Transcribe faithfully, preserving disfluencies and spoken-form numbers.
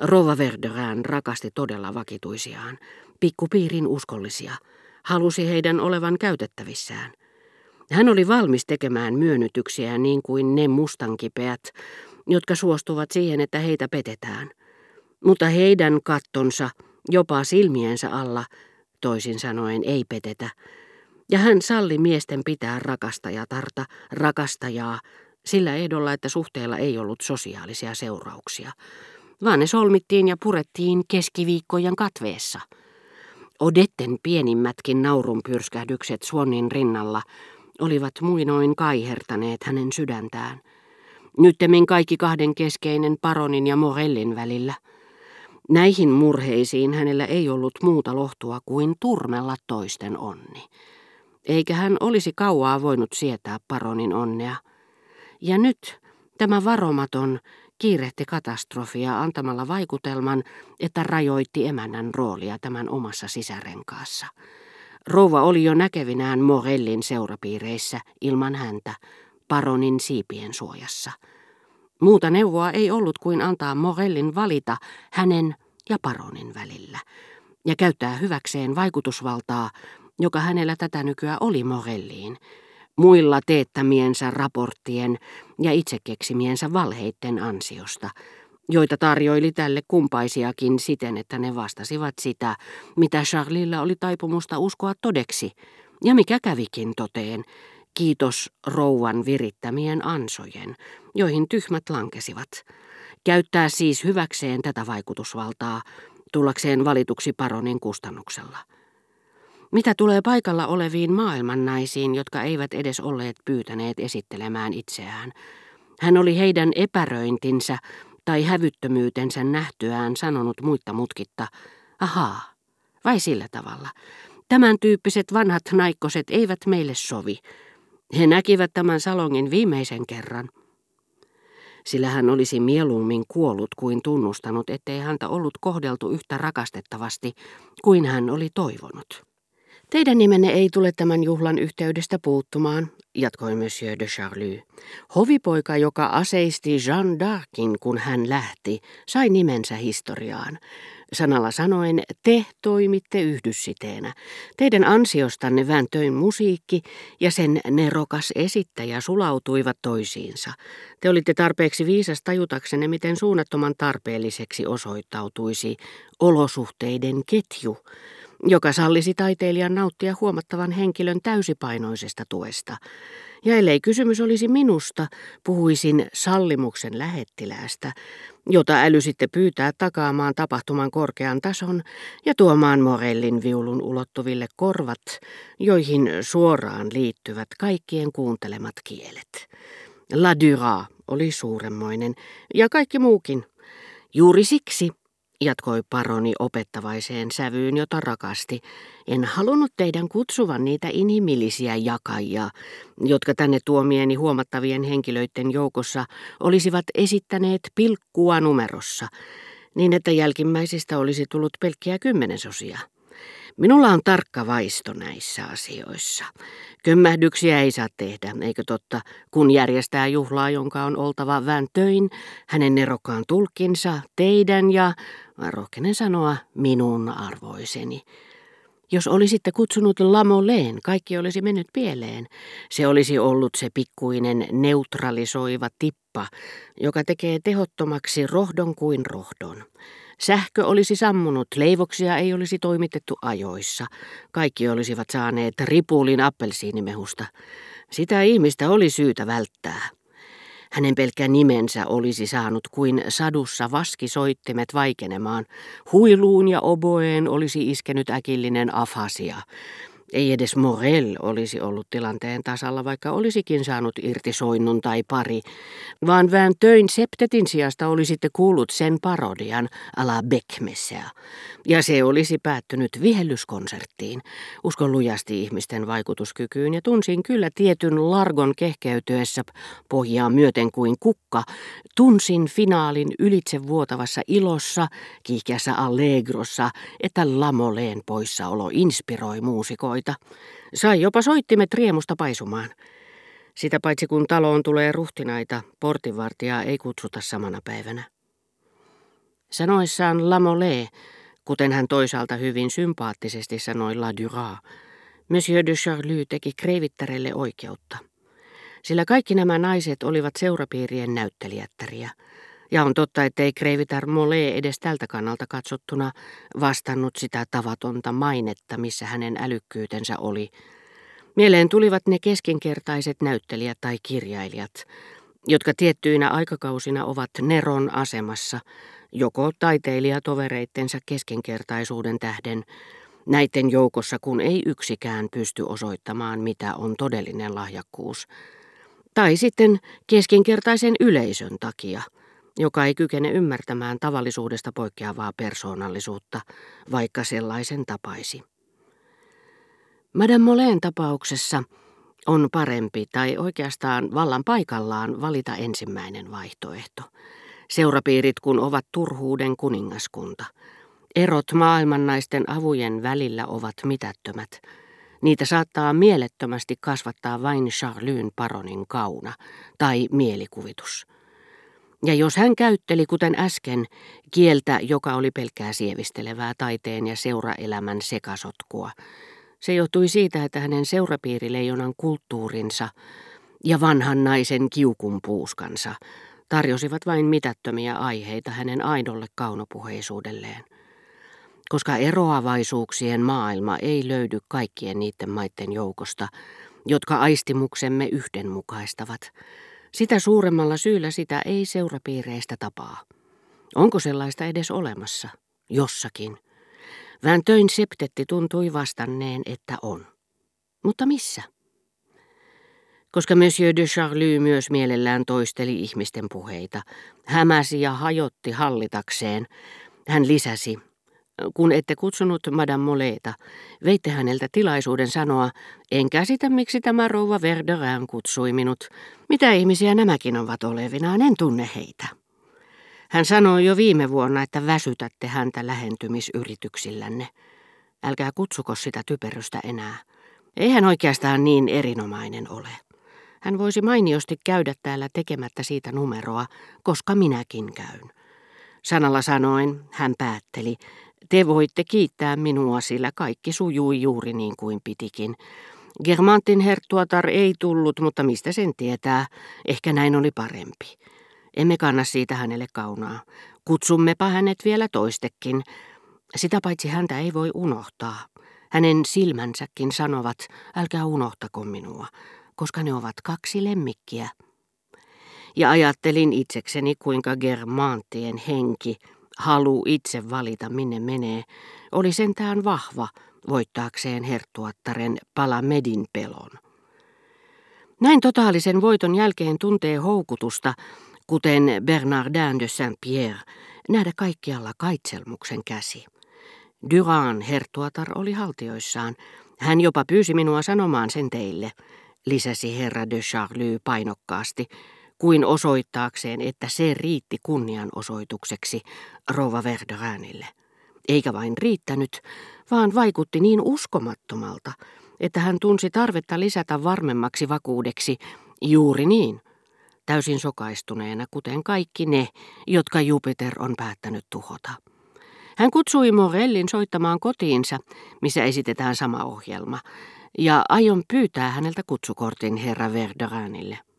Rouva Verdurin rakasti todella vakituisiaan, pikkupiirin uskollisia, halusi heidän olevan käytettävissään. Hän oli valmis tekemään myönnytyksiä niin kuin ne mustankipeät, jotka suostuvat siihen, että heitä petetään. Mutta heidän kattonsa, jopa silmiensä alla, toisin sanoen ei petetä, ja hän salli miesten pitää rakastajatarta, rakastajaa, sillä ehdolla, että suhteella ei ollut sosiaalisia seurauksia, vaan ne solmittiin ja purettiin keskiviikkojen katveessa. Odetten pienimmätkin naurunpyrskähdykset Swannin rinnalla olivat muinoin kaihertaneet hänen sydäntään. Nyttemmin kaikki kahden keskeinen Paronin ja Morellin välillä. Näihin murheisiin hänellä ei ollut muuta lohtua kuin turmella toisten onni. Eikä hän olisi kauaa voinut sietää Paronin onnea. Ja nyt tämä varomaton kiirehti katastrofia antamalla vaikutelman, että rajoitti emännän roolia tämän omassa sisärenkaassa. Rouva oli jo näkevinään Morellin seurapiireissä ilman häntä, Paronin siipien suojassa. Muuta neuvoa ei ollut kuin antaa Morellin valita hänen ja Paronin välillä ja käyttää hyväkseen vaikutusvaltaa, joka hänellä tätä nykyään oli Morelliin, muilla teettämiensä raporttien ja itse keksimiensä valheitten ansiosta, joita tarjoili tälle kumpaisiakin siten, että ne vastasivat sitä, mitä Charlilla oli taipumusta uskoa todeksi, ja mikä kävikin toteen, kiitos rouvan virittämien ansojen, joihin tyhmät lankesivat. Käyttää siis hyväkseen tätä vaikutusvaltaa, tullakseen valituksi Paronin kustannuksella. Mitä tulee paikalla oleviin maailmannaisiin, jotka eivät edes olleet pyytäneet esittelemään itseään, hän oli heidän epäröintinsä tai hävyttömyytensä nähtyään sanonut muitta mutkitta, ahaa, vai sillä tavalla, tämän tyyppiset vanhat naikkoset eivät meille sovi. He näkivät tämän salongin viimeisen kerran, sillä hän olisi mieluummin kuollut kuin tunnustanut, ettei häntä ollut kohdeltu yhtä rakastettavasti kuin hän oli toivonut. Teidän nimenne ei tule tämän juhlan yhteydestä puuttumaan, jatkoi Monsieur de Charlus. Hovipoika, joka aseisti Jeanne d'Arcin, kun hän lähti, sai nimensä historiaan. Sanalla sanoen, te toimitte yhdyssiteenä. Teidän ansiostanne vääntöin musiikki ja sen nerokas esittäjä sulautuivat toisiinsa. Te olitte tarpeeksi viisas tajutaksenne, miten suunnattoman tarpeelliseksi osoittautuisi olosuhteiden ketju, joka sallisi taiteilijan nauttia huomattavan henkilön täysipainoisesta tuesta. Ja ellei kysymys olisi minusta, puhuisin sallimuksen lähettiläästä, jota älysitte pyytää takaamaan tapahtuman korkean tason ja tuomaan Morellin viulun ulottuville korvat, joihin suoraan liittyvät kaikkien kuuntelemat kielet. La Durand oli suuremmoinen, ja kaikki muukin. Juuri siksi, jatkoi Paroni opettavaiseen sävyyn, jota rakasti, en halunnut teidän kutsuvan niitä inhimillisiä jakajia, jotka tänne tuomieni huomattavien henkilöiden joukossa olisivat esittäneet pilkkua numerossa, niin että jälkimmäisistä olisi tullut pelkkiä kymmenesosia. Minulla on tarkka vaisto näissä asioissa. Kömmähdyksiä ei saa tehdä, eikö totta, kun järjestää juhlaa, jonka on oltava vääntöin hänen nerokkaan tulkinsa, teidän ja, rohkenen sanoa, minun arvoiseni. Jos olisitte kutsunut Lamoleen, kaikki olisi mennyt pieleen. Se olisi ollut se pikkuinen neutralisoiva tippa, joka tekee tehottomaksi rohdon kuin rohdon. Sähkö olisi sammunut, leivoksia ei olisi toimitettu ajoissa. Kaikki olisivat saaneet ripulin appelsiinimehusta. Sitä ihmistä oli syytä välttää. Hänen pelkkä nimensä olisi saanut kuin sadussa vaskisoittimet vaikenemaan. Huiluun ja oboeen olisi iskenyt äkillinen afasia. Ei edes Morell olisi ollut tilanteen tasalla, vaikka olisikin saanut irti soinnun tai pari, vaan vääntöin septetin sijasta olisitte kuullut sen parodian ala Beckmesser, ja se olisi päättynyt vihellyskonserttiin. Uskon lujasti ihmisten vaikutuskykyyn ja tunsin kyllä tietyn largon kehkeytyessä pohjaa myöten kuin kukka, tunsin finaalin ylitsevuotavassa ilossa, kiihkeässä allegrossa, että Lamoleen poissaolo inspiroi muusikoita. Sai jopa soittimet riemusta paisumaan. Sitä paitsi kun taloon tulee ruhtinaita, portinvartijaa ei kutsuta samana päivänä. Sanoissaan Lamole, kuten hän toisaalta hyvin sympaattisesti sanoi La Durand, Monsieur de Charlus teki kreivittärelle oikeutta. Sillä kaikki nämä naiset olivat seurapiirien näyttelijättäriä. Ja on totta, ettei kreivitar Molé edes tältä kannalta katsottuna vastannut sitä tavatonta mainetta, missä hänen älykkyytensä oli. Mieleen tulivat ne keskinkertaiset näyttelijät tai kirjailijat, jotka tiettyinä aikakausina ovat Neron asemassa, joko taiteilijatovereittensa keskinkertaisuuden tähden, näiden joukossa kun ei yksikään pysty osoittamaan, mitä on todellinen lahjakkuus, tai sitten keskinkertaisen yleisön takia, joka ei kykene ymmärtämään tavallisuudesta poikkeavaa persoonallisuutta, vaikka sellaisen tapaisi. Madame Molén tapauksessa on parempi tai oikeastaan vallan paikallaan valita ensimmäinen vaihtoehto. Seurapiirit kun ovat turhuuden kuningaskunta. Erot maailmannaisten avujen välillä ovat mitättömät. Niitä saattaa mielettömästi kasvattaa vain Charlyn Paronin kauna tai mielikuvitus. Ja jos hän käytteli, kuten äsken, kieltä, joka oli pelkkää sievistelevää taiteen ja seuraelämän sekasotkua, se johtui siitä, että hänen seurapiirileijonan kulttuurinsa ja vanhan naisen kiukunpuuskansa tarjosivat vain mitättömiä aiheita hänen aidolle kaunopuheisuudelleen. Koska eroavaisuuksien maailma ei löydy kaikkien niiden maiden joukosta, jotka aistimuksemme yhdenmukaistavat, sitä suuremmalla syyllä sitä ei seurapiireistä tapaa. Onko sellaista edes olemassa? Jossakin. Vääntöin septetti tuntui vastanneen, että on. Mutta missä? Koska Monsieur de Charlus myös mielellään toisteli ihmisten puheita, hämäsi ja hajotti hallitakseen, hän lisäsi, kun ette kutsunut Madame Moléta, veitte häneltä tilaisuuden sanoa, en käsitä, miksi tämä rouva Verdurin kutsui minut. Mitä ihmisiä nämäkin ovat olevinaan, en tunne heitä. Hän sanoi jo viime vuonna, että väsytätte häntä lähentymisyrityksillänne. Älkää kutsuko sitä typerystä enää. Ei hän oikeastaan niin erinomainen ole. Hän voisi mainiosti käydä täällä tekemättä siitä numeroa, koska minäkin käyn. Sanalla sanoen hän päätteli, te voitte kiittää minua, sillä kaikki sujui juuri niin kuin pitikin. Germantin herttuatar ei tullut, mutta mistä sen tietää, ehkä näin oli parempi. Emme kanna siitä hänelle kaunaa. Kutsummepa hänet vielä toistekin. Sitä paitsi häntä ei voi unohtaa. Hänen silmänsäkin sanovat, älkää unohtako minua, koska ne ovat kaksi lemmikkiä. Ja ajattelin itsekseni, kuinka Germantien henki, halu itse valita minne menee, oli sentään vahva voittaakseen herttuattaren Palamedin pelon. Näin totaalisen voiton jälkeen tuntee houkutusta, kuten Bernardin de Saint-Pierre, nähdä kaikkialla kaitselmuksen käsi. Durand herttuatar oli haltioissaan. Hän jopa pyysi minua sanomaan sen teille, lisäsi herra de Charlus painokkaasti, kuin osoittaakseen, että se riitti kunnianosoitukseksi rouva Verdurinille. Eikä vain riittänyt, vaan vaikutti niin uskomattomalta, että hän tunsi tarvetta lisätä varmemmaksi vakuudeksi juuri niin, täysin sokaistuneena, kuten kaikki ne, jotka Jupiter on päättänyt tuhota. Hän kutsui Morellin soittamaan kotiinsa, missä esitetään sama ohjelma, ja aion pyytää häneltä kutsukortin herra Verdurinille.